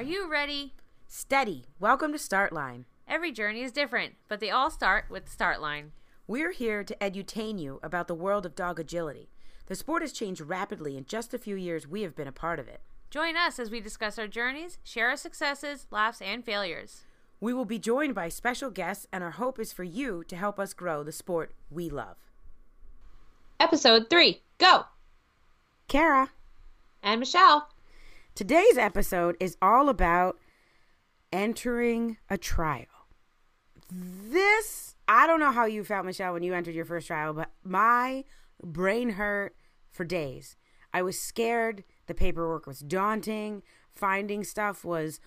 Are you ready? Steady. Welcome to Start Line. Every journey is different, but they all start with Start Line. We're here to edutain you about the world of dog agility. The sport has changed rapidly in just the few years we have been a part of it. Join us as we discuss our journeys, share our successes, laughs, and failures. We will be joined by special guests, and our hope is for you to help us grow the sport we love. Episode 3, go! Kara. And Michelle. Today's episode is all about entering a trial. This, I don't know how you felt, Michelle, when you entered your first trial, but my brain hurt for days. I was scared. The paperwork was daunting. Finding stuff was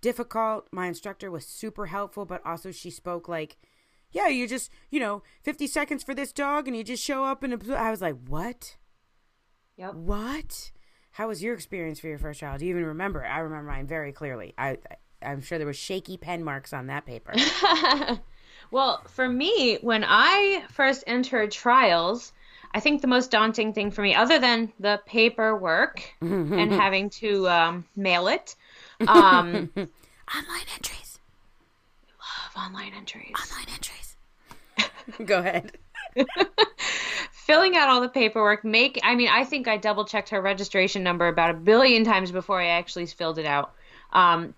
difficult. My instructor was super helpful, but also she spoke like, yeah, you just, 50 seconds for this dog and you just show up. And I was like, what? Yep. What? How was your experience for your first trial? Do you even remember? I remember mine very clearly. I'm sure there were shaky pen marks on that paper. Well, for me, when I first entered trials, I think the most daunting thing for me, other than the paperwork and having to mail it. Online entries. I love online entries. Online entries. Go ahead. Filling out all the paperwork, I think I double-checked her registration number about 1 billion times before I actually filled it out.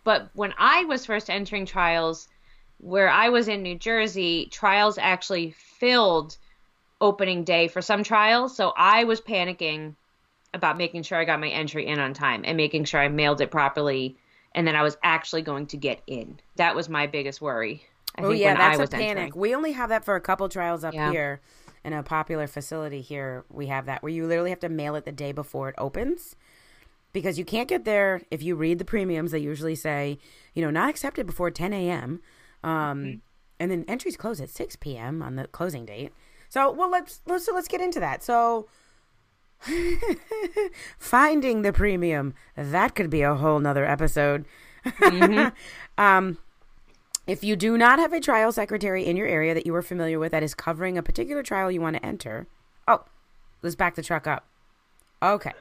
But when I was first entering trials, where I was in New Jersey, trials actually filled opening day for some trials. So I was panicking about making sure I got my entry in on time and making sure I mailed it properly and that I was actually going to get in. That was my biggest worry. I think that's a panic. We only have that for a couple trials up here in a popular facility here. We have that where you literally have to mail it the day before it opens. Because you can't get there, if you read the premiums, they usually say, not accepted before 10 a.m. And then entries close at 6 p.m. on the closing date. So, well, let's get into that. So, finding the premium, that could be a whole nother episode. Mm-hmm. If you do not have a trial secretary in your area that you are familiar with that is covering a particular trial you want to enter. Oh, let's back the truck up. Okay.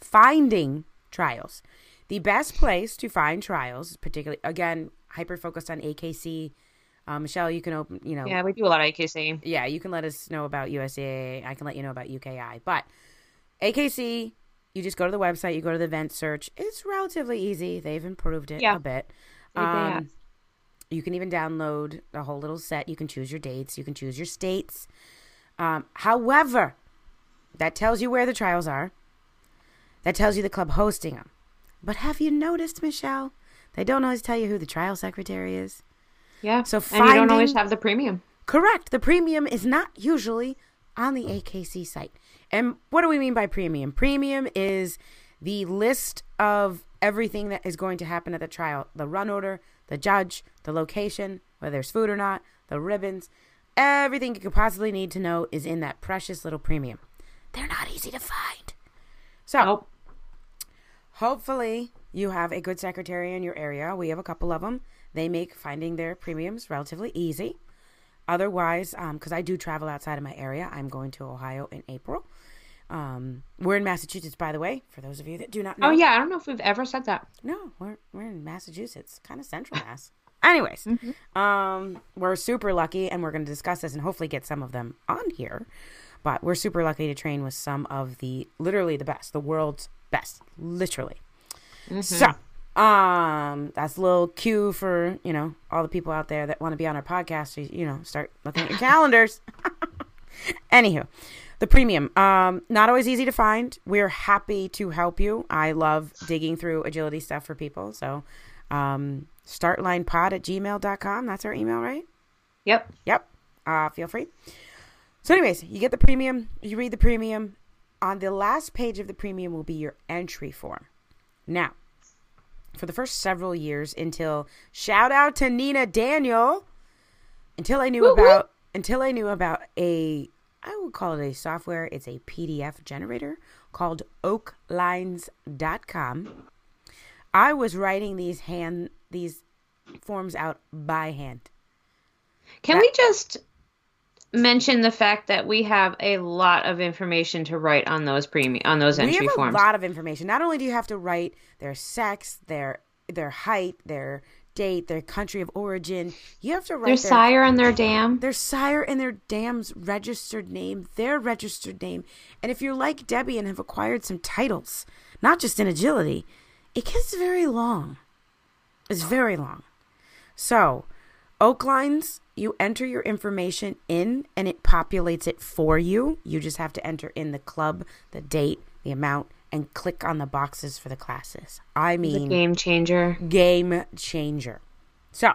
Finding trials. The best place to find trials, particularly, again, hyper-focused on AKC. Michelle, you can open, Yeah, we do a lot of AKC. Yeah, you can let us know about USAA. I can let you know about UKI. But AKC, you just go to the website. You go to the event search. It's relatively easy. They've improved it a bit. You can even download the whole little set. You can choose your dates. You can choose your states. However, that tells you where the trials are. That tells you the club hosting them. But have you noticed, Michelle, they don't always tell you who the trial secretary is? Yeah, so and you don't always have the premium. Correct. The premium is not usually on the AKC site. And what do we mean by premium? Premium is the list of everything that is going to happen at the trial. The run order, the judge, the location, whether there's food or not, the ribbons. Everything you could possibly need to know is in that precious little premium. They're not easy to find. So, Hopefully you have a good secretary in your area. We have a couple of them. They make finding their premiums relatively easy. Otherwise, because I do travel outside of my area, I'm going to Ohio in April. We're in Massachusetts, by the way, for those of you that do not know. Oh, yeah. I don't know if we've ever said that. No, we're in Massachusetts, kind of central Mass. Anyways, we're super lucky, and we're going to discuss this and hopefully get some of them on here. But we're super lucky to train with some of literally the best, the world's best, literally. Mm-hmm. So that's a little cue for, all the people out there that want to be on our podcast. So, start looking at your calendars. Anywho, the premium, not always easy to find. We're happy to help you. I love digging through agility stuff for people. So startlinepod@gmail.com. That's our email, right? Yep. Feel free. So anyways, you get the premium, you read the premium. On the last page of the premium will be your entry form. Now, for the first several years until, shout out to Nina Daniel, until I knew about I would call it a software. It's a PDF generator called oaklines.com. I was writing these forms out by hand. Can we just mention the fact that we have a lot of information to write on those entry forms. We have a lot of information. Not only do you have to write their sex, their their height, their date, their country of origin. You have to write their sire and their dam. Their sire and their dam's registered name, their registered name. And if you're like Debbie and have acquired some titles, not just in agility, it gets very long. It's very long. So, Oaklines, you enter your information in and it populates it for you. You just have to enter in the club, the date, the amount, and click on the boxes for the classes. I mean, the game changer. Game changer. So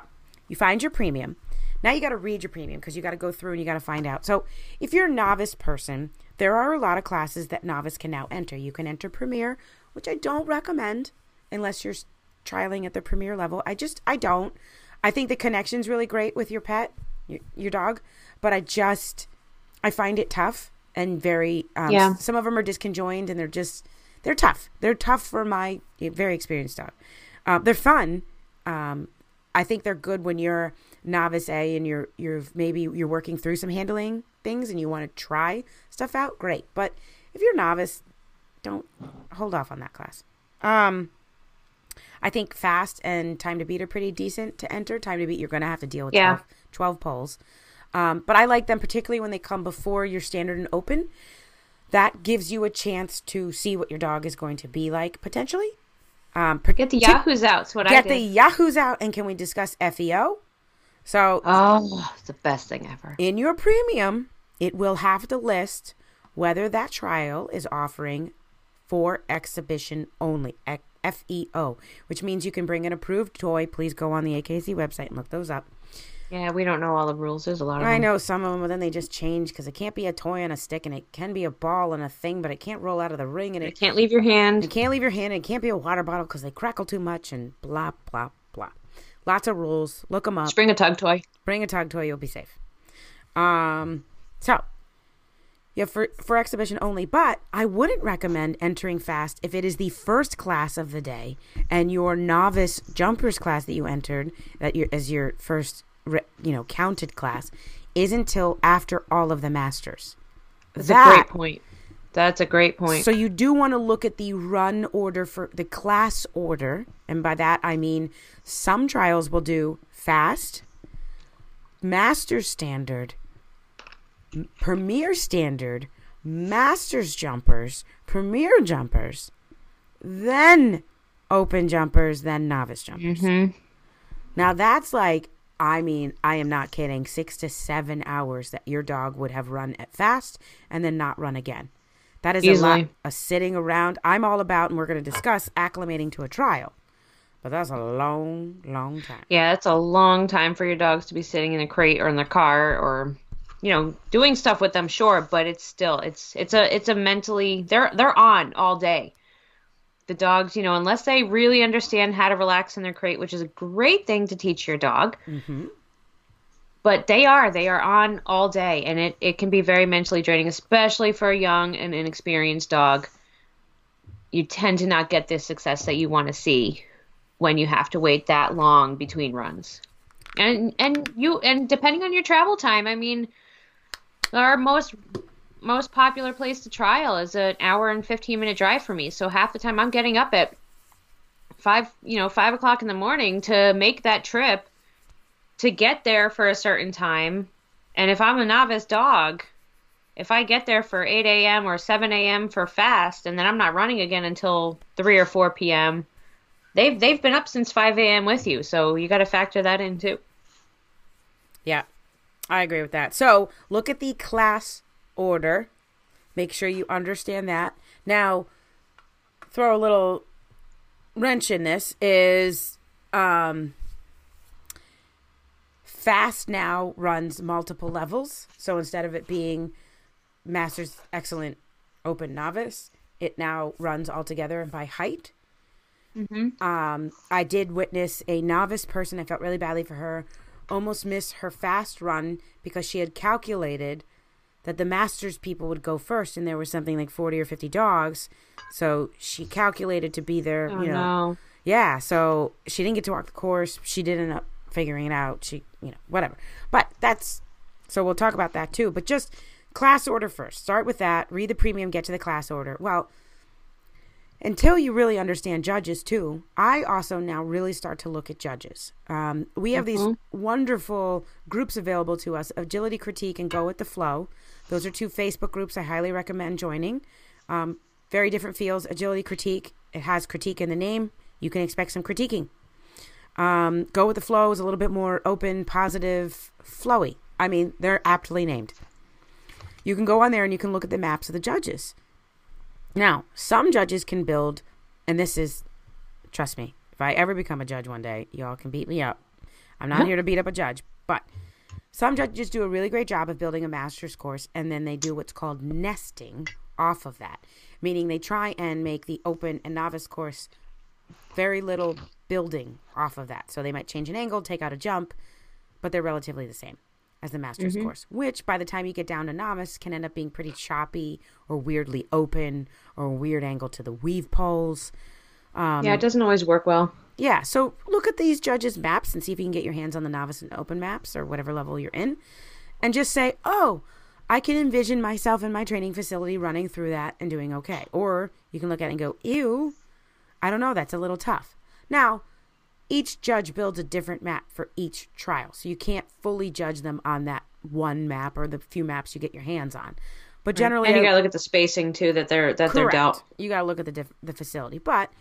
you find your premium. Now you got to read your premium because you got to go through and you got to find out. So if you're a novice person, there are a lot of classes that novice can now enter. You can enter Premier, which I don't recommend unless you're trialing at the Premier level. I don't. I think the connection's really great with your pet, your dog, but I find it tough and very, some of them are disconjoined and they're tough. They're tough for my very experienced dog. They're fun. I think they're good when you're novice A and you're working through some handling things and you want to try stuff out. Great. But if you're novice, don't hold off on that class. I think fast and time to beat are pretty decent to enter. Time to beat, you're going to have to deal with 12 polls. But I like them particularly when they come before your standard and open. That gives you a chance to see what your dog is going to be like, potentially. Get the yahoos out. Get the yahoos out, and can we discuss FEO? It's the best thing ever. In your premium, it will have to list whether that trial is offering for exhibition only, FEO, which means you can bring an approved toy. Please go on the AKC website and look those up. Yeah, we don't know all the rules. There's a lot of them. I know some of them, but then they just change because it can't be a toy and a stick, and it can be a ball and a thing, but it can't roll out of the ring, and it can't leave your hand. It can't leave your hand, and it can't be a water bottle because they crackle too much, and blah, blah, blah. Lots of rules. Look them up. Just bring a tug toy. Bring a tug toy. You'll be safe. So, yeah, for exhibition only, but I wouldn't recommend entering fast if it is the first class of the day and your novice jumpers class that you entered as your first counted class is until after all of the masters. That's a great point. So you do want to look at the run order for the class order. And by that, I mean, some trials will do fast, master's standard, premier standard, master's jumpers, premier jumpers, then open jumpers, then novice jumpers. Mm-hmm. Now that's like, I mean, I am not kidding, 6 to 7 hours that your dog would have run at fast and then not run again. That is easily a lot of sitting around. I'm all about, and we're going to discuss, acclimating to a trial. But that's a long, long time. Yeah, it's a long time for your dogs to be sitting in a crate or in their car or, doing stuff with them, sure. But it's still, it's a mentally, they're on all day. The dogs, unless they really understand how to relax in their crate, which is a great thing to teach your dog. Mm-hmm. But they are on all day, and it can be very mentally draining, especially for a young and inexperienced dog. You tend to not get the success that you want to see when you have to wait that long between runs. And depending on your travel time, I mean, our most popular place to trial is an hour and 15-minute drive for me. So half the time I'm getting up at 5 o'clock in the morning to make that trip to get there for a certain time. And if I'm a novice dog, if I get there for 8 a.m. or 7 a.m. for fast, and then I'm not running again until 3 or 4 p.m., they've been up since 5 a.m. with you. So you got to factor that in too. Yeah, I agree with that. So look at the class order. Make sure you understand that. Now, throw a little wrench in this is fast now runs multiple levels. So instead of it being master's, excellent, open, novice, it now runs all together and by height. Mm-hmm. I did witness a novice person. I felt really badly for her. Almost missed her fast run because she had calculated that the master's people would go first, and there was something like 40 or 50 dogs. So she calculated to be there, No. Yeah, so she didn't get to walk the course. She did end up figuring it out. She, whatever. But so we'll talk about that too. But just class order first. Start with that. Read the premium, get to the class order. Well, until you really understand judges too. I also now really start to look at judges. We have these wonderful groups available to us, Agility Critique and Go With The Flow. Those are two Facebook groups I highly recommend joining. Very different fields. Agility Critique, it has critique in the name. You can expect some critiquing. Go With The Flow is a little bit more open, positive, flowy. I mean, they're aptly named. You can go on there and you can look at the maps of the judges. Now, some judges can build, and this is, trust me, if I ever become a judge one day, y'all can beat me up. I'm not here to beat up a judge, but some judges do a really great job of building a master's course, and then they do what's called nesting off of that, meaning they try and make the open and novice course very little building off of that. So they might change an angle, take out a jump, but they're relatively the same as the master's course, which by the time you get down to novice can end up being pretty choppy or weirdly open or a weird angle to the weave poles. Yeah, it doesn't always work well. Yeah, so look at these judges' maps and see if you can get your hands on the novice and open maps or whatever level you're in, and just say, oh, I can envision myself in my training facility running through that and doing okay. Or you can look at it and go, ew, I don't know, that's a little tough. Now, each judge builds a different map for each trial. So you can't fully judge them on that one map or the few maps you get your hands on. But generally... And you got to look at the spacing, too, that they're dealt. You got to look at the facility. But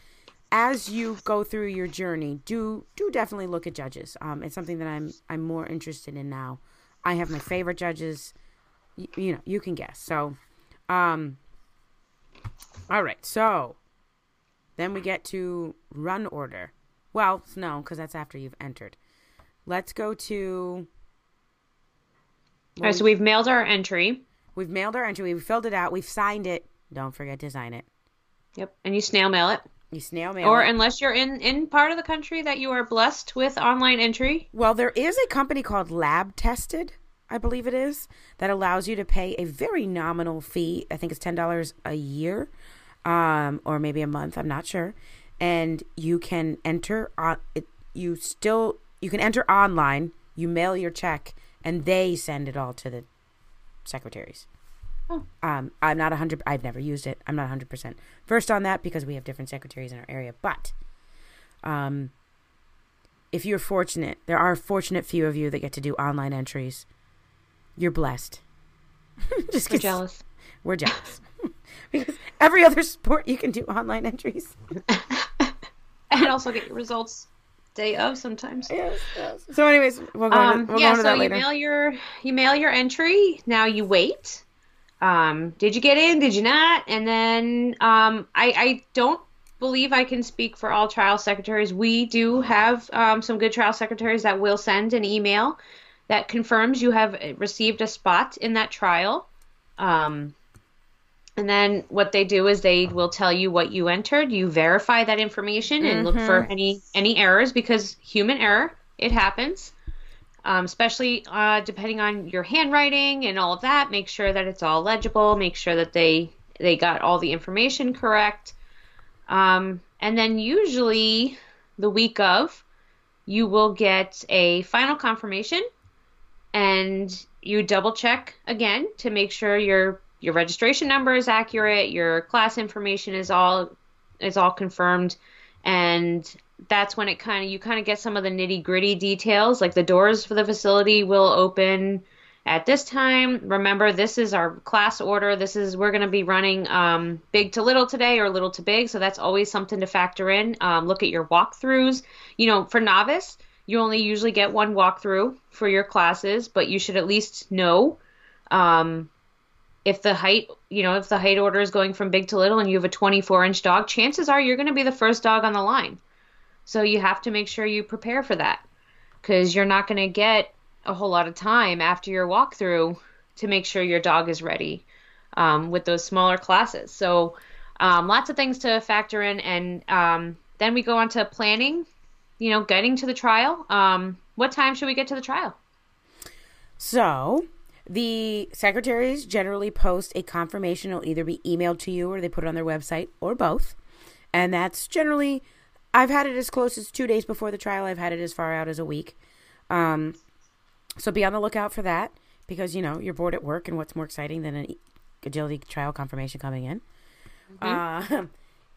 as you go through your journey, do definitely look at judges. It's something that I'm more interested in now. I have my favorite judges. You know, you can guess. So, all right. So then we get to run order. Well, no, because that's after you've entered. Let's go to... All right, so we've mailed our entry. We've mailed our entry. We've filled it out. We've signed it. Don't forget to sign it. Yep, and you snail mail it. You snail mail it. Or unless you're in part of the country that you are blessed with online entry. Well, there is a company called Lab Tested, I believe it is, that allows you to pay a very nominal fee. I think it's $10 a year or maybe a month. I'm not sure. And you can enter on it. You can enter online. You mail your check, and they send it all to the secretaries. Oh. I'm not 100. I've never used it. I'm not 100% versed on that because we have different secretaries in our area. But, if you're fortunate, there are a fortunate few of you that get to do online entries. You're blessed. Just jealous. We're jealous because every other sport you can do online entries. And also get your results day of sometimes. Yes. So anyways, we'll go on to that later. Yeah, so you mail your entry. Now you wait. Did you get in? Did you not? And then I don't believe I can speak for all trial secretaries. We do have some good trial secretaries that will send an email that confirms you have received a spot in that trial. And then what they do is they will tell you what you entered. You verify that information and look for any errors because human error, it happens, especially depending on your handwriting and all of that. Make sure that it's all legible. Make sure that they got all the information correct. And then usually the week of, you will get a final confirmation and you double check again to make sure your registration number is accurate, your class information is all confirmed, and that's when you kind of get some of the nitty-gritty details, like the doors for the facility will open at this time. Remember, this is our class order. We're going to be running big to little today or little to big, so that's always something to factor in. Look at your walkthroughs. You know, for novice, you only usually get one walkthrough for your classes, but you should at least know if the height order is going from big to little and you have a 24-inch dog, chances are you're going to be the first dog on the line. So you have to make sure you prepare for that because you're not going to get a whole lot of time after your walkthrough to make sure your dog is ready with those smaller classes. So lots of things to factor in. And then we go on to planning, getting to the trial. What time should we get to the trial? So... the secretaries generally post a confirmation. It'll either be emailed to you or they put it on their website or both. And that's generally, I've had it as close as 2 days before the trial. I've had it as far out as a week. So be on the lookout for that because, you're bored at work and what's more exciting than an agility trial confirmation coming in.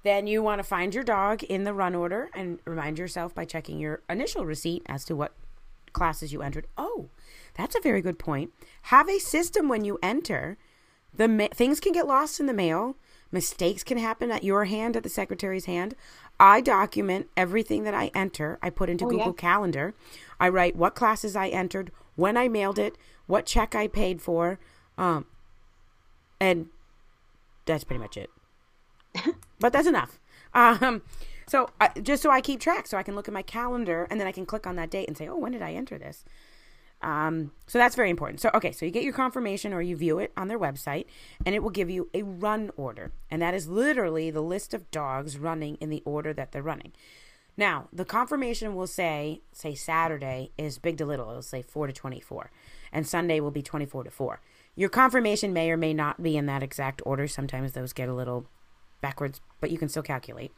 Then you want to find your dog in the run order and remind yourself by checking your initial receipt as to what classes you entered. Oh, that's a very good point. Have a system when you enter. Things can get lost in the mail. Mistakes can happen at your hand, at the secretary's hand. I document everything that I enter. I put into Google Calendar. I write what classes I entered, when I mailed it, what check I paid for, and that's pretty much it. But that's enough. Just so I keep track, so I can look at my calendar, and then I can click on that date and say, oh, when did I enter this? So that's very important. So you get your confirmation, or you view it on their website, and it will give you a run order. And that is literally the list of dogs running in the order that they're running. Now, the confirmation will say Saturday is Big to Little. It'll say 4 to 24. And Sunday will be 24 to 4. Your confirmation may or may not be in that exact order. Sometimes those get a little backwards, but you can still calculate.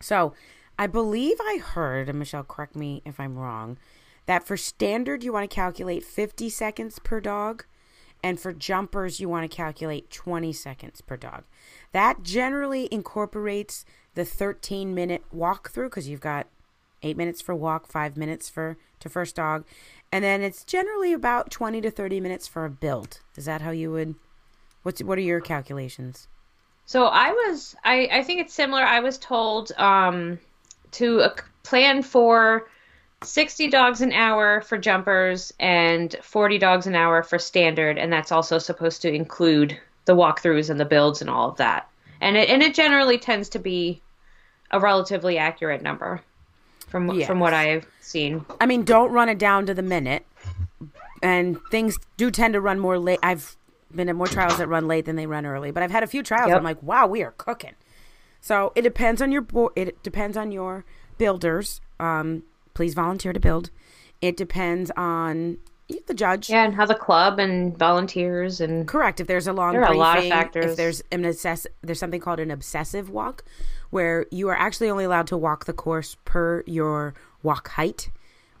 So I believe I heard, and Michelle, correct me if I'm wrong, that for standard, you want to calculate 50 seconds per dog. And for jumpers, you want to calculate 20 seconds per dog. That generally incorporates the 13-minute walkthrough, because you've got 8 minutes for walk, 5 minutes to first dog. And then it's generally about 20 to 30 minutes for a build. Is that how you would? What are your calculations? So I think it's similar. I was told to plan for 60 dogs an hour for jumpers and 40 dogs an hour for standard, and that's also supposed to include the walkthroughs and the builds and all of that. And it generally tends to be a relatively accurate number from what I've seen. I mean, don't run it down to the minute, and things do tend to run more late. I've been at more trials that run late than they run early, but I've had a few trials. Yep. I'm like, wow, we are cooking. So it depends on your builders. Please volunteer to build. It depends on the judge. Yeah, and how the club and volunteers and... Correct. If there's a long briefing, a lot of factors. If there's something called an obsessive walk, where you are actually only allowed to walk the course per your walk height,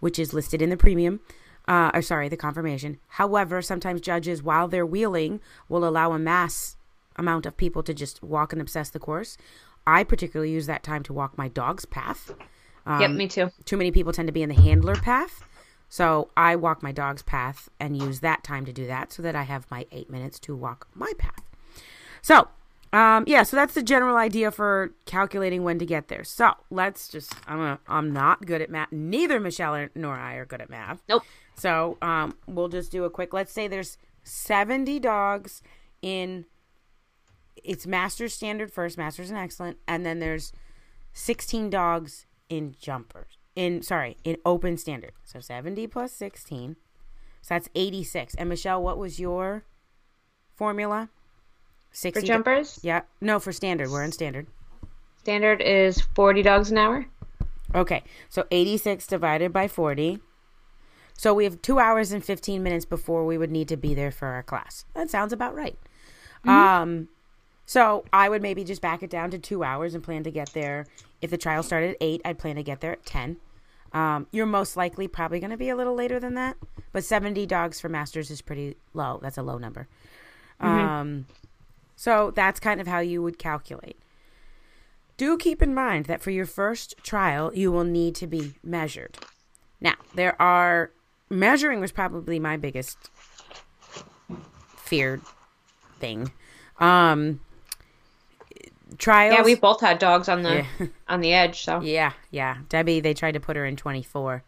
which is listed in the premium. The confirmation. However, sometimes judges, while they're wheeling, will allow a mass amount of people to just walk and obsess the course. I particularly use that time to walk my dog's path. Yep, me too. Too many people tend to be in the handler path. So I walk my dog's path and use that time to do that so that I have my 8 minutes to walk my path. So, so that's the general idea for calculating when to get there. So let's just, I'm not good at math. Neither Michelle nor I are good at math. Nope. So we'll just do a quick, let's say there's 70 dogs in, it's master's standard first, master's and excellent. And then there's 16 dogs in jumpers, in open standard. So 70 plus 16, so that's 86. And Michelle, what was your formula? 60 for jumpers? For standard. We're in standard. Standard is 40 dogs an hour. Okay, so 86 divided by 40. So we have 2 hours and 15 minutes before we would need to be there for our class. That sounds about right. Mm-hmm. So I would maybe just back it down to 2 hours and plan to get there. If the trial started at 8, I'd plan to get there at 10. You're most likely probably going to be a little later than that. But 70 dogs for masters is pretty low. That's a low number. Mm-hmm. So that's kind of how you would calculate. Do keep in mind that for your first trial, you will need to be measured. Now, measuring was probably my biggest feared thing. Trials. Yeah, we both had dogs on the on the edge. So yeah. Debbie, they tried to put her in 24.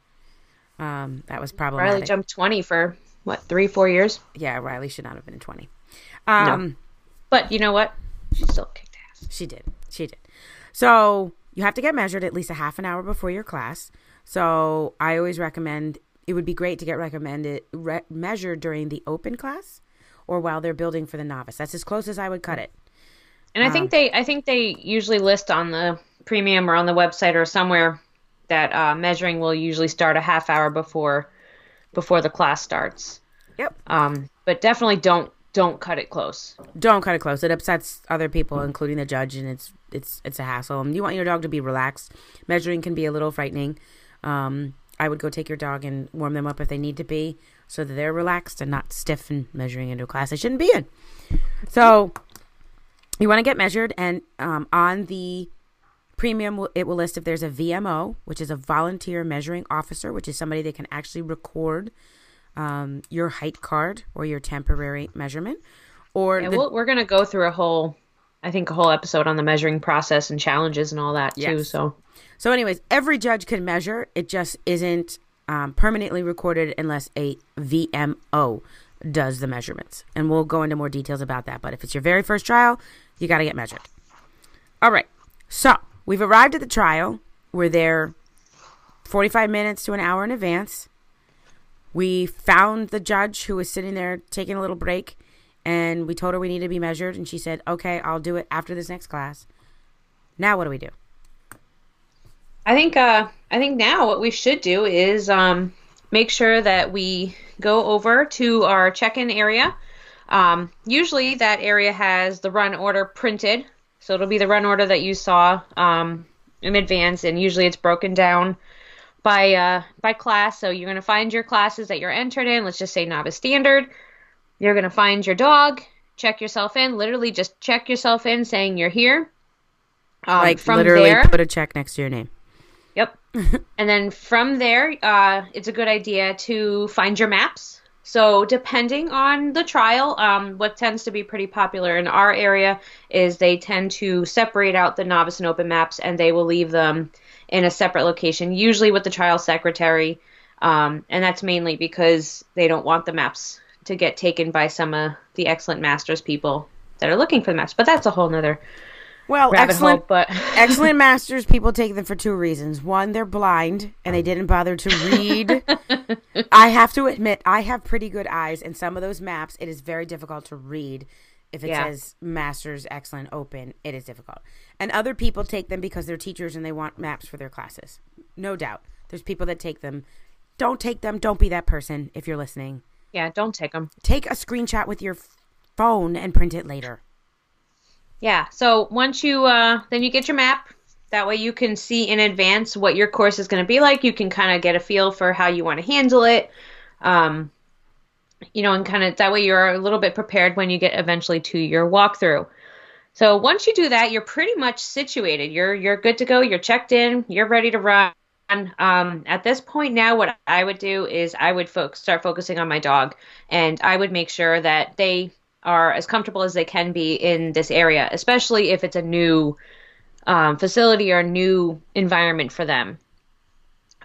That was problematic. Riley jumped 20 for what, 3-4 years? Yeah, Riley should not have been in 20. No. But you know what? She still kicked ass. She did. So you have to get measured at least a half an hour before your class. So I always recommend it would be great to get measured during the open class or while they're building for the novice. That's as close as I would cut it. And I think they usually list on the premium or on the website or somewhere that measuring will usually start a half hour before the class starts. Yep. But definitely don't cut it close. Don't cut it close. It upsets other people, including the judge, and it's a hassle. And you want your dog to be relaxed. Measuring can be a little frightening. I would go take your dog and warm them up if they need to be, so that they're relaxed and not stiff and measuring into a class they shouldn't be in. So You want to get measured, and on the premium, it will list if there's a VMO, which is a volunteer measuring officer, which is somebody that can actually record your height card or your temporary measurement. Or yeah, we're going to go through a whole episode on the measuring process and challenges and all that too. So anyways, every judge can measure. It just isn't permanently recorded unless a VMO does the measurements. And we'll go into more details about that. But if it's your very first trial, you got to get measured. All right. So we've arrived at the trial. We're there 45 minutes to an hour in advance. We found the judge who was sitting there taking a little break. And we told her we need to be measured. And she said, okay, I'll do it after this next class. Now what do we do? I think now what we should do is make sure that we go over to our check-in area. Usually that area has the run order printed. So it'll be the run order that you saw in advance. And usually it's broken down by class. So you're going to find your classes that you're entered in. Let's just say novice standard. You're going to find your dog, check yourself in, literally just check yourself in saying you're here. From literally there, put a check next to your name. Yep. And then from there, it's a good idea to find your maps. So depending on the trial, what tends to be pretty popular in our area is they tend to separate out the novice and open maps, and they will leave them in a separate location, usually with the trial secretary. And that's mainly because they don't want the maps to get taken by some of the excellent masters people that are looking for the maps. But that's a whole nother rabbit hole, but excellent masters people take them for two reasons. One, they're blind and they didn't bother to read. I have to admit, I have pretty good eyes, and some of those maps, it is very difficult to read. If it says masters, excellent, open, it is difficult. And other people take them because they're teachers and they want maps for their classes. No doubt. There's people that take them. Don't take them. Don't be that person if you're listening. Yeah, don't take them. Take a screenshot with your phone and print it later. Yeah, so once you then you get your map. That way you can see in advance what your course is going to be like. You can kind of get a feel for how you want to handle it. And kind of that way you're a little bit prepared when you get eventually to your walkthrough. So once you do that, you're pretty much situated. You're good to go. You're checked in. You're ready to run. At this point now, what I would do is I would start focusing on my dog, and I would make sure that they are as comfortable as they can be in this area, especially if it's a new facility or a new environment for them.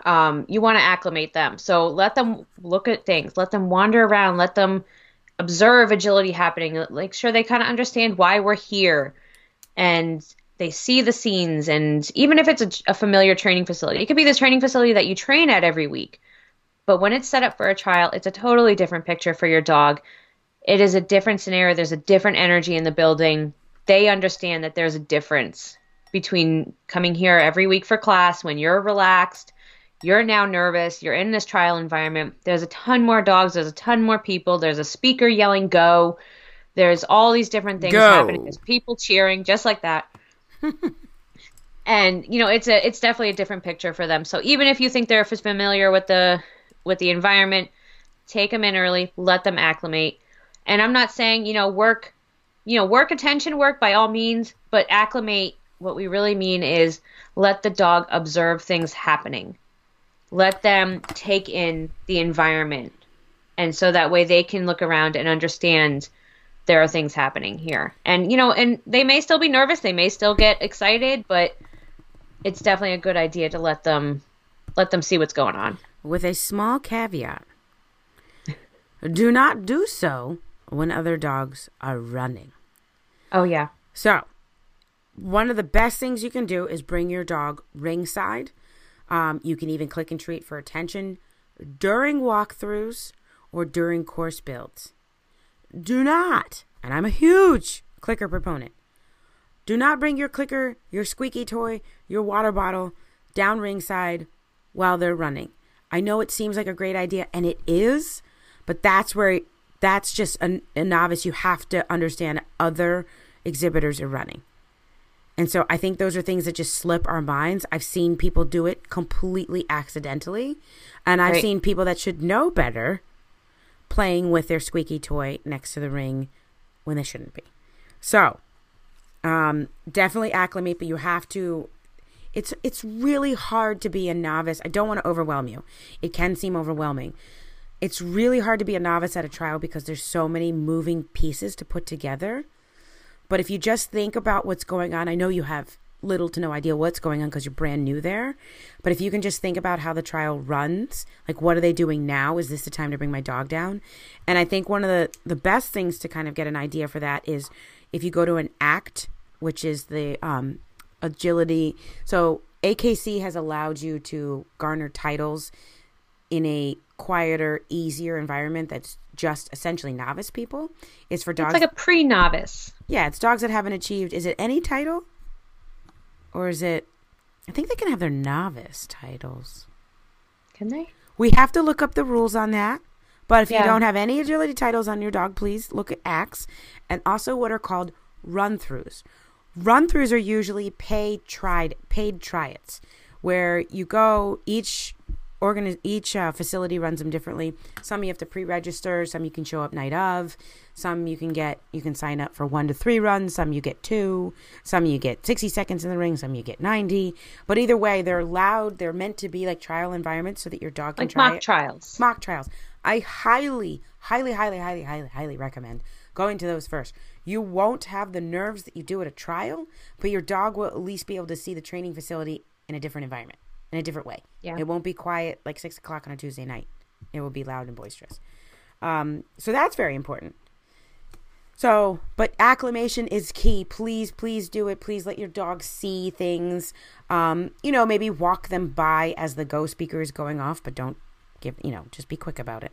You want to acclimate them. So let them look at things. Let them wander around. Let them observe agility happening. Make sure they kind of understand why we're here, and they see the scenes. And even if it's a familiar training facility, it could be this training facility that you train at every week. But when it's set up for a trial, it's a totally different picture for your dog. It is a different scenario. There's a different energy in the building. They understand that there's a difference between coming here every week for class when you're relaxed, you're now nervous, you're in this trial environment. There's a ton more dogs. There's a ton more people. There's a speaker yelling, go. There's all these different things happening. There's people cheering just like that. And it's definitely a different picture for them. So even if you think they're familiar with the environment, take them in early, let them acclimate. And I'm not saying work attention work by all means, but acclimate. What we really mean is let the dog observe things happening, let them take in the environment, and so that way they can look around and understand there are things happening here. And, and they may still be nervous. They may still get excited, but it's definitely a good idea to let them see what's going on. With a small caveat, do not do so when other dogs are running. Oh, yeah. So one of the best things you can do is bring your dog ringside. You can even click and treat for attention during walkthroughs or during course builds. Do not, and I'm a huge clicker proponent, do not bring your clicker, your squeaky toy, your water bottle down ringside while they're running. I know it seems like a great idea, and it is, but that's just a novice. You have to understand other exhibitors are running. And so I think those are things that just slip our minds. I've seen people do it completely accidentally, and I've seen people that should know better playing with their squeaky toy next to the ring when they shouldn't be. So Definitely acclimate, but you have to. It's really hard to be a novice. I don't want to overwhelm you. It can seem overwhelming. It's really hard to be a novice at a trial because there's so many moving pieces to put together. But if you just think about what's going on, I know you have little to no idea what's going on because you're brand new there. But if you can just think about how the trial runs, like what are they doing now? Is this the time to bring my dog down? And I think one of the best things to kind of get an idea for that is if you go to an ACT, which is the agility. So AKC has allowed you to garner titles in a quieter, easier environment that's just essentially novice people. It's for dogs. It's like a pre-novice. Yeah, it's dogs that haven't achieved. Is it any title? Or is it, I think they can have their novice titles. Can they? We have to look up the rules on that. But if you don't have any agility titles on your dog, please look at ACTs. And also what are called run-throughs. Run-throughs are usually paid try-its, where you go, each facility runs them differently. Some you have to pre-register. Some you can show up night of. Some you can sign up for 1 to 3 runs. Some you get 2. Some you get 60 seconds in the ring. Some you get 90. But either way, they're allowed. They're meant to be like trial environments so that your dog can like try trials. Mock trials. I highly, highly, highly, highly, highly, highly recommend going to those first. You won't have the nerves that you do at a trial, but your dog will at least be able to see the training facility in a different environment, in a different way. Yeah. It won't be quiet like 6 o'clock on a Tuesday night. It will be loud and boisterous. So that's very important. So, but acclimation is key. Please, please do it. Please let your dog see things. Maybe walk them by as the go speaker is going off, but don't just be quick about it.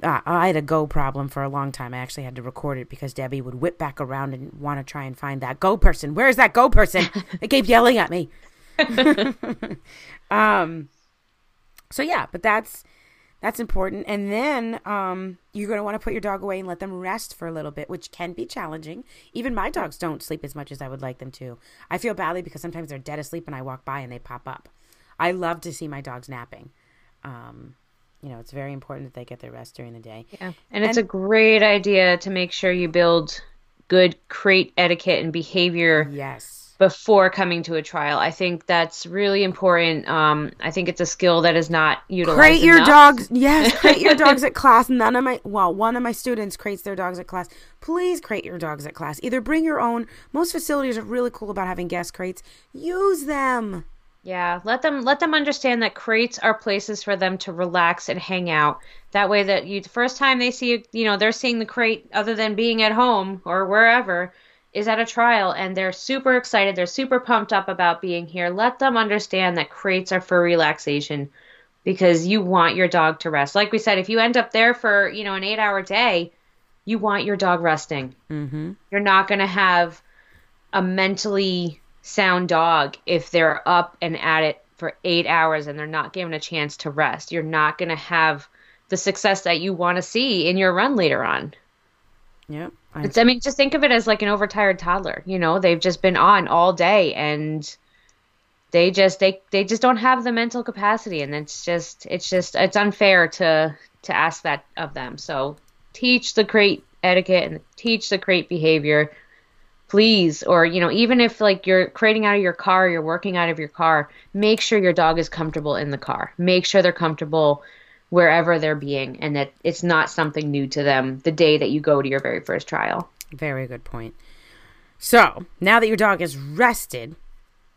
I had a go problem for a long time. I actually had to record it because Debbie would whip back around and want to try and find that go person. Where's that go person? They keep yelling at me. But that's important. And then you're going to want to put your dog away and let them rest for a little bit, which can be challenging. Even my dogs don't sleep as much as I would like them to. I feel badly because sometimes they're dead asleep and I walk by and they pop up. I love to see my dogs napping. It's very important that they get their rest during the day. Yeah, and it's a great idea to make sure you build good crate etiquette and behavior. Yes. Before coming to a trial. I think that's really important. I think it's a skill that is not utilized enough. Crate your dogs at class. One of my students crates their dogs at class. Please crate your dogs at class. Either bring your own. Most facilities are really cool about having guest crates. Use them. Yeah, let them understand that crates are places for them to relax and hang out. That way that the first time they see you, they're seeing the crate other than being at home or wherever, is at a trial, and they're super excited. They're super pumped up about being here. Let them understand that crates are for relaxation because you want your dog to rest. Like we said, if you end up there for, an 8-hour day, you want your dog resting. Mm-hmm. You're not going to have a mentally sound dog if they're up and at it for 8 hours and they're not given a chance to rest. You're not going to have the success that you want to see in your run later on. Yep. Just think of it as like an overtired toddler. They've just been on all day and they just don't have the mental capacity, and it's unfair to ask that of them. So teach the crate etiquette and teach the crate behavior, please. Or, even if like you're crating out of your car, you're working out of your car, make sure your dog is comfortable in the car. Make sure they're comfortable wherever they're being, and that it's not something new to them the day that you go to your very first trial. Very good point. So now that your dog is rested,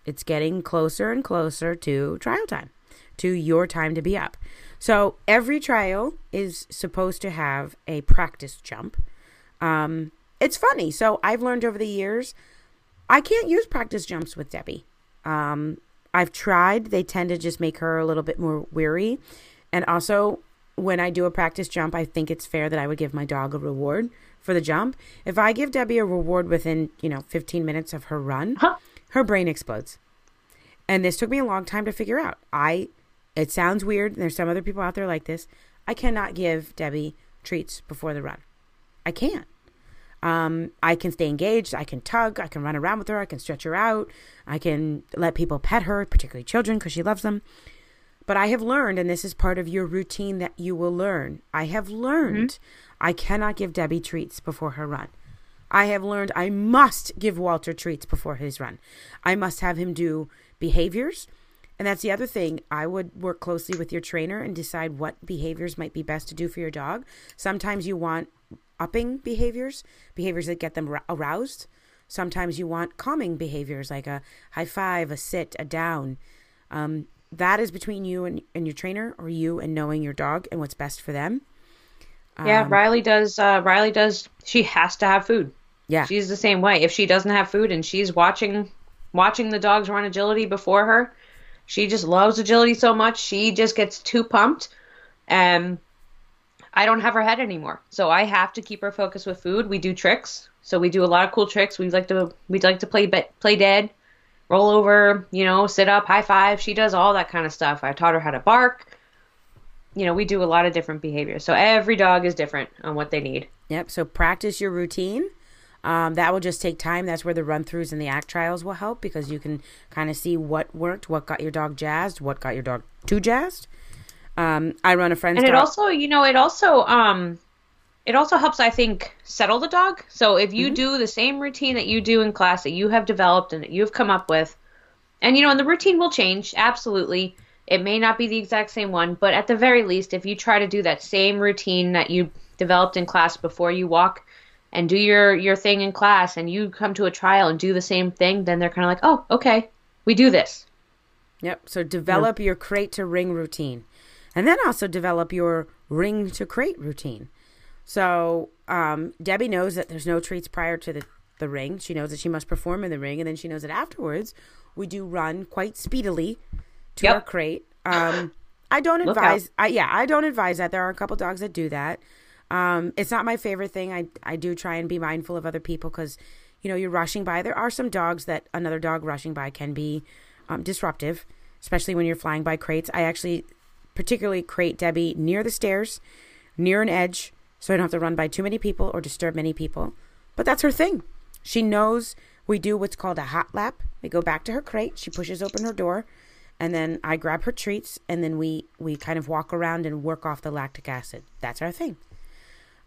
it's getting closer and closer to trial time, to your time to be up. So every trial is supposed to have a practice jump. It's funny. So I've learned over the years, I can't use practice jumps with Debbie. I've tried. They tend to just make her a little bit more weary. And also, when I do a practice jump, I think it's fair that I would give my dog a reward for the jump. If I give Debbie a reward within, 15 minutes of her run, her brain explodes. And this took me a long time to figure out. It sounds weird, and there's some other people out there like this. I cannot give Debbie treats before the run. I can't. I can stay engaged. I can tug. I can run around with her. I can stretch her out. I can let people pet her, particularly children, because she loves them. But I have learned, and this is part of your routine that you will learn. I have learned I cannot give Debbie treats before her run. I have learned I must give Walter treats before his run. I must have him do behaviors. And that's the other thing. I would work closely with your trainer and decide what behaviors might be best to do for your dog. Sometimes you want upping behaviors, behaviors that get them aroused. Sometimes you want calming behaviors like a high five, a sit, a down. That is between you and your trainer, or you and knowing your dog and what's best for them. Yeah, Riley does. She has to have food. Yeah. She's the same way. If she doesn't have food and she's watching the dogs run agility before her, she just loves agility so much. She just gets too pumped. And I don't have her head anymore. So I have to keep her focused with food. We do tricks. So we do a lot of cool tricks. We'd like to play dead, roll over, sit up, high five. She does all that kind of stuff. I taught her how to bark. We do a lot of different behaviors. So every dog is different on what they need. Yep. So practice your routine. That will just take time. That's where the run-throughs and the ACT trials will help, because you can kind of see what worked, what got your dog jazzed, what got your dog too jazzed. I run a friend's dog. And it also, it also helps, I think, settle the dog. So if you do the same routine that you do in class that you have developed and that you've come up with, and, and the routine will change, absolutely. It may not be the exact same one, but at the very least, if you try to do that same routine that you developed in class before you walk, and do your thing in class, and you come to a trial and do the same thing, then they're kind of like, oh, okay, we do this. Yep. So develop your crate to ring routine, and then also develop your ring to crate routine. So Debbie knows that there's no treats prior to the ring. She knows that she must perform in the ring, and then she knows that afterwards we do run quite speedily to our crate. I don't advise that. There are a couple dogs that do that. It's not my favorite thing. I do try and be mindful of other people because, you're rushing by. There are some dogs that another dog rushing by can be disruptive, especially when you're flying by crates. I actually particularly crate Debbie near the stairs, near an edge, so I don't have to run by too many people or disturb many people. But that's her thing. She knows we do what's called a hot lap. We go back to her crate. She pushes open her door, and then I grab her treats, and then we kind of walk around and work off the lactic acid. That's our thing.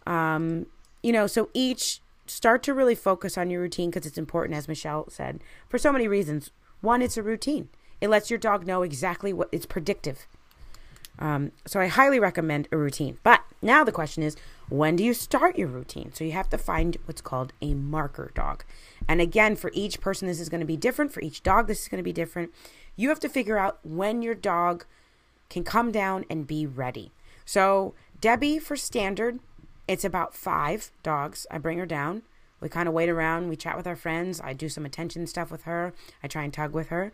So each start to really focus on your routine, because it's important, as Michelle said, for so many reasons. One, it's a routine. It lets your dog know exactly what it's predictive. So I highly recommend a routine. But now the question is, when do you start your routine? So you have to find what's called a marker dog. And again, for each person, this is going to be different. For each dog, this is going to be different. You have to figure out when your dog can come down and be ready. So Debbie, for standard, it's about 5 dogs. I bring her down. We kind of wait around. We chat with our friends. I do some attention stuff with her. I try and tug with her.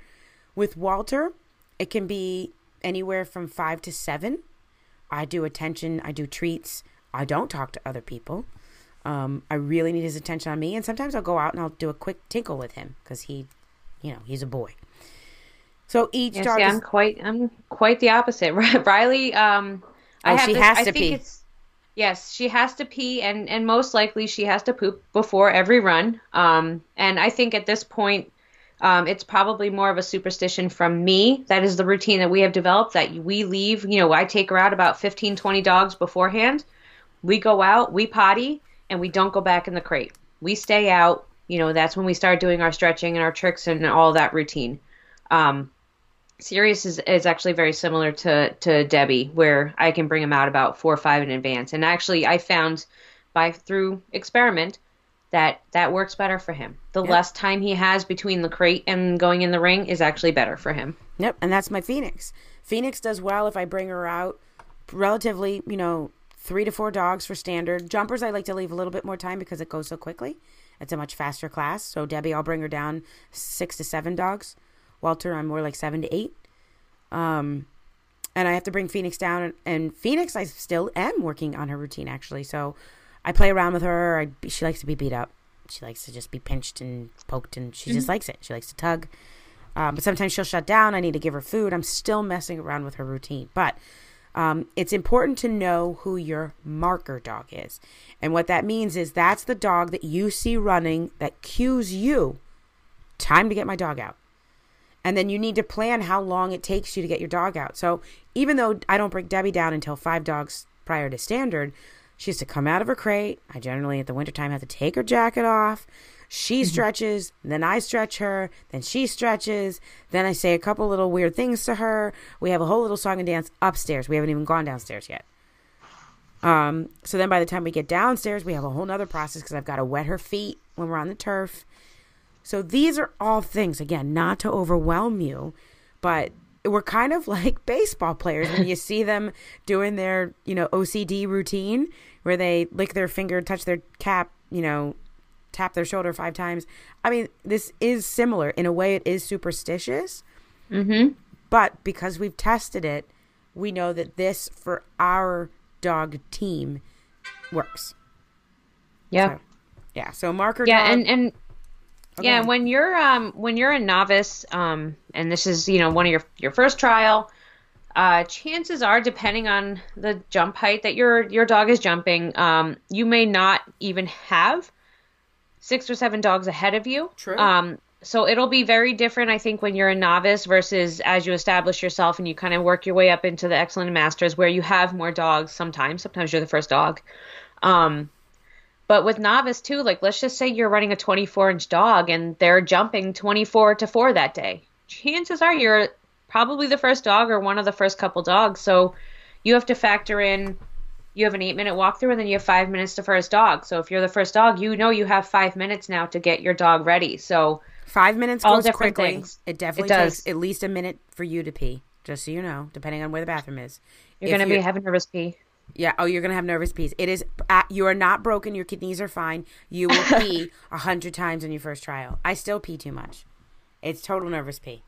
With Walter, it can be anywhere from 5 to 7. I do attention. I do treats. I don't talk to other people. I really need his attention on me. And sometimes I'll go out and I'll do a quick tinkle with him because he, he's a boy. So each dog is... I'm quite the opposite. Riley, Yes, she has to pee, and most likely she has to poop before every run. And I think at this point, it's probably more of a superstition from me. That is the routine that we have developed, that we leave. I take her out about 15, 20 dogs beforehand. We go out, we potty, and we don't go back in the crate. We stay out. That's when we start doing our stretching and our tricks and all that routine. Sirius is actually very similar to Debbie, where I can bring him out about 4 or 5 in advance. And actually, I found through experiment that works better for him. The less time he has between the crate and going in the ring is actually better for him. Yep, and that's my Phoenix. Phoenix does well if I bring her out relatively, 3 to 4 dogs for standard. Jumpers, I like to leave a little bit more time because it goes so quickly. It's a much faster class. So Debbie, I'll bring her down 6 to 7 dogs. Walter, I'm more like 7 to 8. And I have to bring Phoenix down. And Phoenix, I still am working on her routine, actually. So I play around with her. She likes to be beat up. She likes to just be pinched and poked, and she just likes it. She likes to tug. But sometimes she'll shut down. I need to give her food. I'm still messing around with her routine. But it's important to know who your marker dog is. And what that means is that's the dog that you see running that cues you, time to get my dog out. And then you need to plan how long it takes you to get your dog out. So even though I don't break Debbie down until 5 dogs prior to standard, She has to come out of her crate. I generally, at the wintertime, have to take her jacket off. She stretches, then I stretch her, then she stretches, then I say a couple little weird things to her. We have a whole little song and dance upstairs. We haven't even gone downstairs yet. So then by the time we get downstairs, we have a whole nother process because I've got to wet her feet when we're on the turf. So these are all things, again, not to overwhelm you, but we're kind of like baseball players when you see them doing their, you know, OCD routine where they lick their finger, touch their cap, you know, tap their shoulder 5 times. I mean, this is similar. In a way, it is superstitious. Mm-hmm. But because we've tested it, we know that this, for our dog team, works. Yeah. So, yeah. So marker. Yeah. Dog. And okay. Yeah, when you're a novice, and this is, you know, one of your first trial, chances are, depending on the jump height that your dog is jumping, you may not even have 6 or 7 dogs ahead of you. True. So it'll be very different, I think, when you're a novice versus as you establish yourself and you kind of work your way up into the excellent masters where you have more dogs sometimes. Sometimes you're the first dog. But with novice too, like let's just say you're running a 24-inch dog and they're jumping 24-4 that day. Chances are you're probably the first dog or one of the first couple dogs. So you have to factor in you have an 8-minute walkthrough and then you have 5 minutes to first dog. So if you're the first dog, you know you have 5 minutes now to get your dog ready. So 5 minutes goes quickly. Things. It definitely takes at least a minute for you to pee, just so you know, depending on where the bathroom is. You're going to be having nervous pee. Yeah. Oh, you're going to have nervous pees. It is. You are not broken. Your kidneys are fine. You will pee 100 times in your first trial. I still pee too much. It's total nervous pee.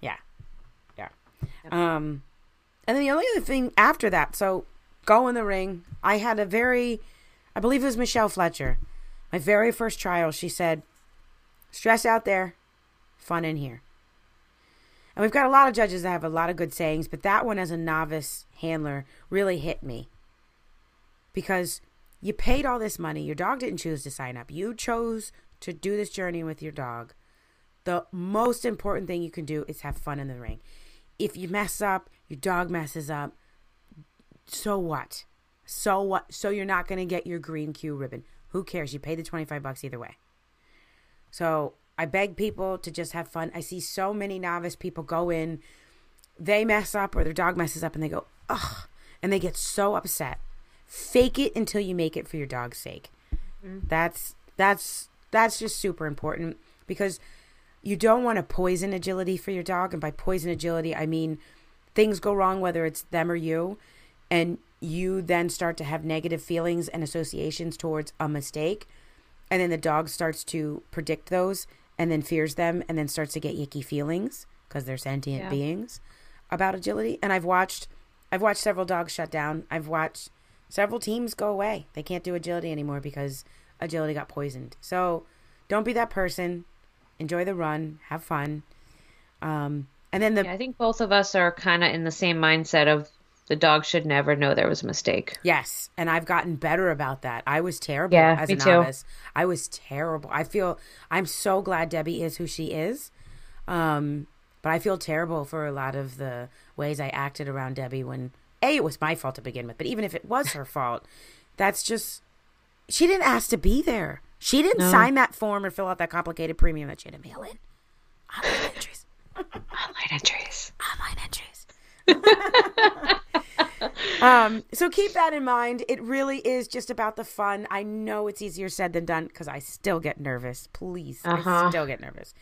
Yeah. Yeah. Okay. And then the only other thing after that, so go in the ring. I had a very, I believe it was Michelle Fletcher, my very first trial. She said, stress out there, fun in here. And we've got a lot of judges that have a lot of good sayings, but that one as a novice handler really hit me. Because you paid all this money. Your dog didn't choose to sign up. You chose to do this journey with your dog. The most important thing you can do is have fun in the ring. If you mess up, your dog messes up, so what? So what? So you're not going to get your green Q ribbon. Who cares? You paid the $25 either way. So I beg people to just have fun. I see so many novice people go in, they mess up or their dog messes up and they go, ugh, and they get so upset. Fake it until you make it for your dog's sake. Mm-hmm. That's just super important because you don't want to poison agility for your dog. And by poison agility, I mean things go wrong, whether it's them or you, and you then start to have negative feelings and associations towards a mistake. And then the dog starts to predict those and then fears them and then starts to get yicky feelings because they're sentient beings about agility. And I've watched several dogs shut down. I've watched several teams go away. They can't do agility anymore because agility got poisoned. So don't be that person. Enjoy the run. Have fun. And then I think both of us are kind of in the same mindset of the dog should never know there was a mistake. Yes. And I've gotten better about that. I was terrible as a novice. Too. I was terrible. I'm so glad Debbie is who she is. But I feel terrible for a lot of the ways I acted around Debbie when, A, it was my fault to begin with. But even if it was her fault, that's just, she didn't ask to be there. She didn't sign that form or fill out that complicated premium that she had to mail in. Online entries. So keep that in mind. It really is just about the fun. I know it's easier said than done because I still get nervous. Please. I still get nervous.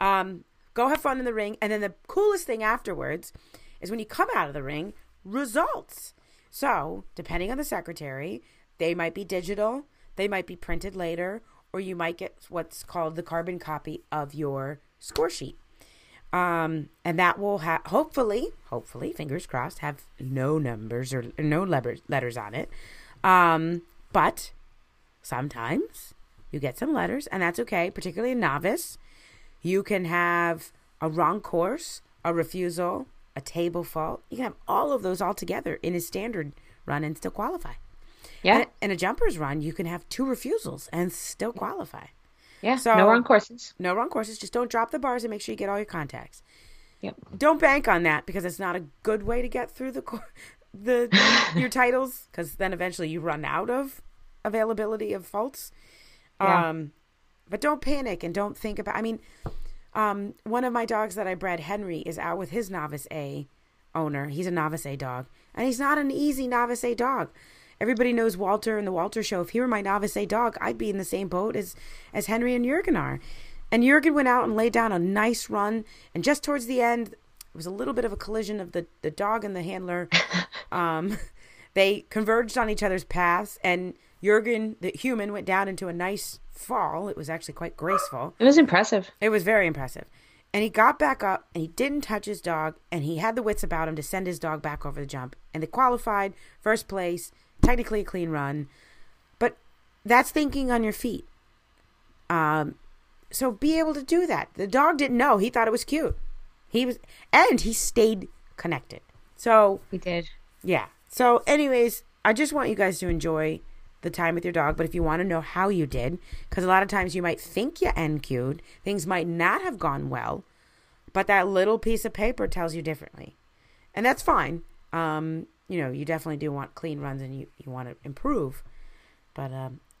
Go have fun in the ring. And then the coolest thing afterwards is when you come out of the ring, results. So depending on the secretary, they might be digital, they might be printed later, or you might get what's called the carbon copy of your score sheet. And that will hopefully, fingers crossed, have no numbers or no letters on it. But sometimes you get some letters, and that's okay, particularly a novice. You can have a wrong course, a refusal, a table fault. You can have all of those all together in a standard run and still qualify. Yeah. In a jumper's run, you can have 2 refusals and still qualify. Yeah, so, no wrong courses. No wrong courses. Just don't drop the bars and make sure you get all your contacts. Yep. Don't bank on that because it's not a good way to get through the your titles, because then eventually you run out of availability of faults. Yeah. But don't panic and don't think about, one of my dogs that I bred, Henry, is out with his novice A owner. He's a novice A dog, and he's not an easy novice A dog. Everybody knows Walter and the Walter Show. If he were my novice A dog, I'd be in the same boat as Henry and Jurgen are. And Jurgen went out and laid down a nice run. And just towards the end, it was a little bit of a collision of the dog and the handler. They converged on each other's paths, and Jurgen, the human, went down into a nice fall. It was actually quite graceful. It was impressive. It was very impressive. And he got back up, and he didn't touch his dog, and he had the wits about him to send his dog back over the jump. And they qualified first place, technically a clean run. But that's thinking on your feet. So be able to do that. The dog didn't know. He thought it was cute. And he stayed connected. So he did. Yeah. So anyways, I just want you guys to enjoy the time with your dog. But if you want to know how you did, because a lot of times you might think you NQ'd, things might not have gone well, but that little piece of paper tells you differently. And that's fine. You definitely do want clean runs, and you want to improve. But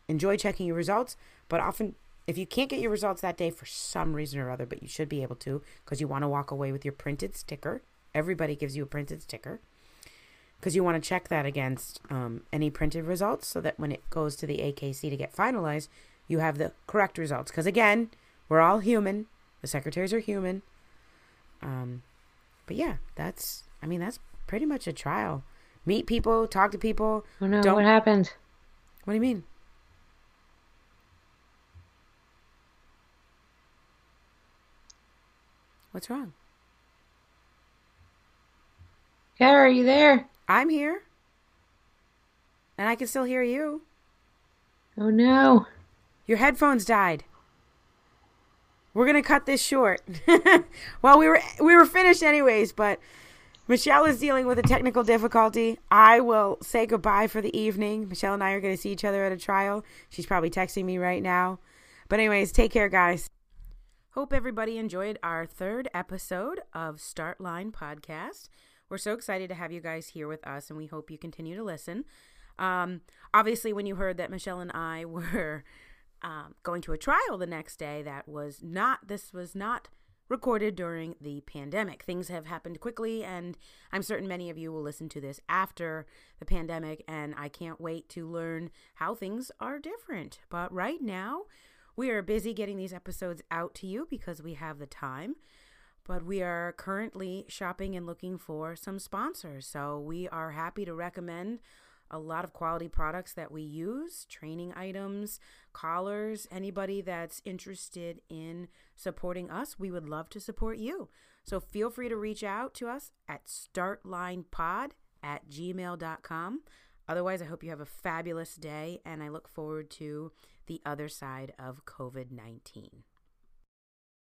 enjoy checking your results. But often, if you can't get your results that day for some reason or other, but you should be able to, because you want to walk away with your printed sticker. Everybody gives you a printed sticker, because you want to check that against any printed results, so that when it goes to the AKC to get finalized, you have the correct results. Because again, we're all human. The secretaries are human. But yeah, that's pretty much a trial. Meet people, talk to people. Oh no, what happened? What do you mean? What's wrong? Kara, are you there? I'm here. And I can still hear you. Oh, no. Your headphones died. We're going to cut this short. Well, we were finished anyways, but Michelle is dealing with a technical difficulty. I will say goodbye for the evening. Michelle and I are going to see each other at a trial. She's probably texting me right now. But anyways, take care, guys. Hope everybody enjoyed our third episode of Start Line Podcast. We're so excited to have you guys here with us, and we hope you continue to listen. Obviously, when you heard that Michelle and I were going to a trial the next day, this was not recorded during the pandemic. Things have happened quickly, and I'm certain many of you will listen to this after the pandemic, and I can't wait to learn how things are different. But right now, we are busy getting these episodes out to you because we have the time, but we are currently shopping and looking for some sponsors. So we are happy to recommend a lot of quality products that we use, training items, collars, anybody that's interested in supporting us, we would love to support you. So feel free to reach out to us at startlinepod@gmail.com. Otherwise, I hope you have a fabulous day, and I look forward to the other side of COVID-19.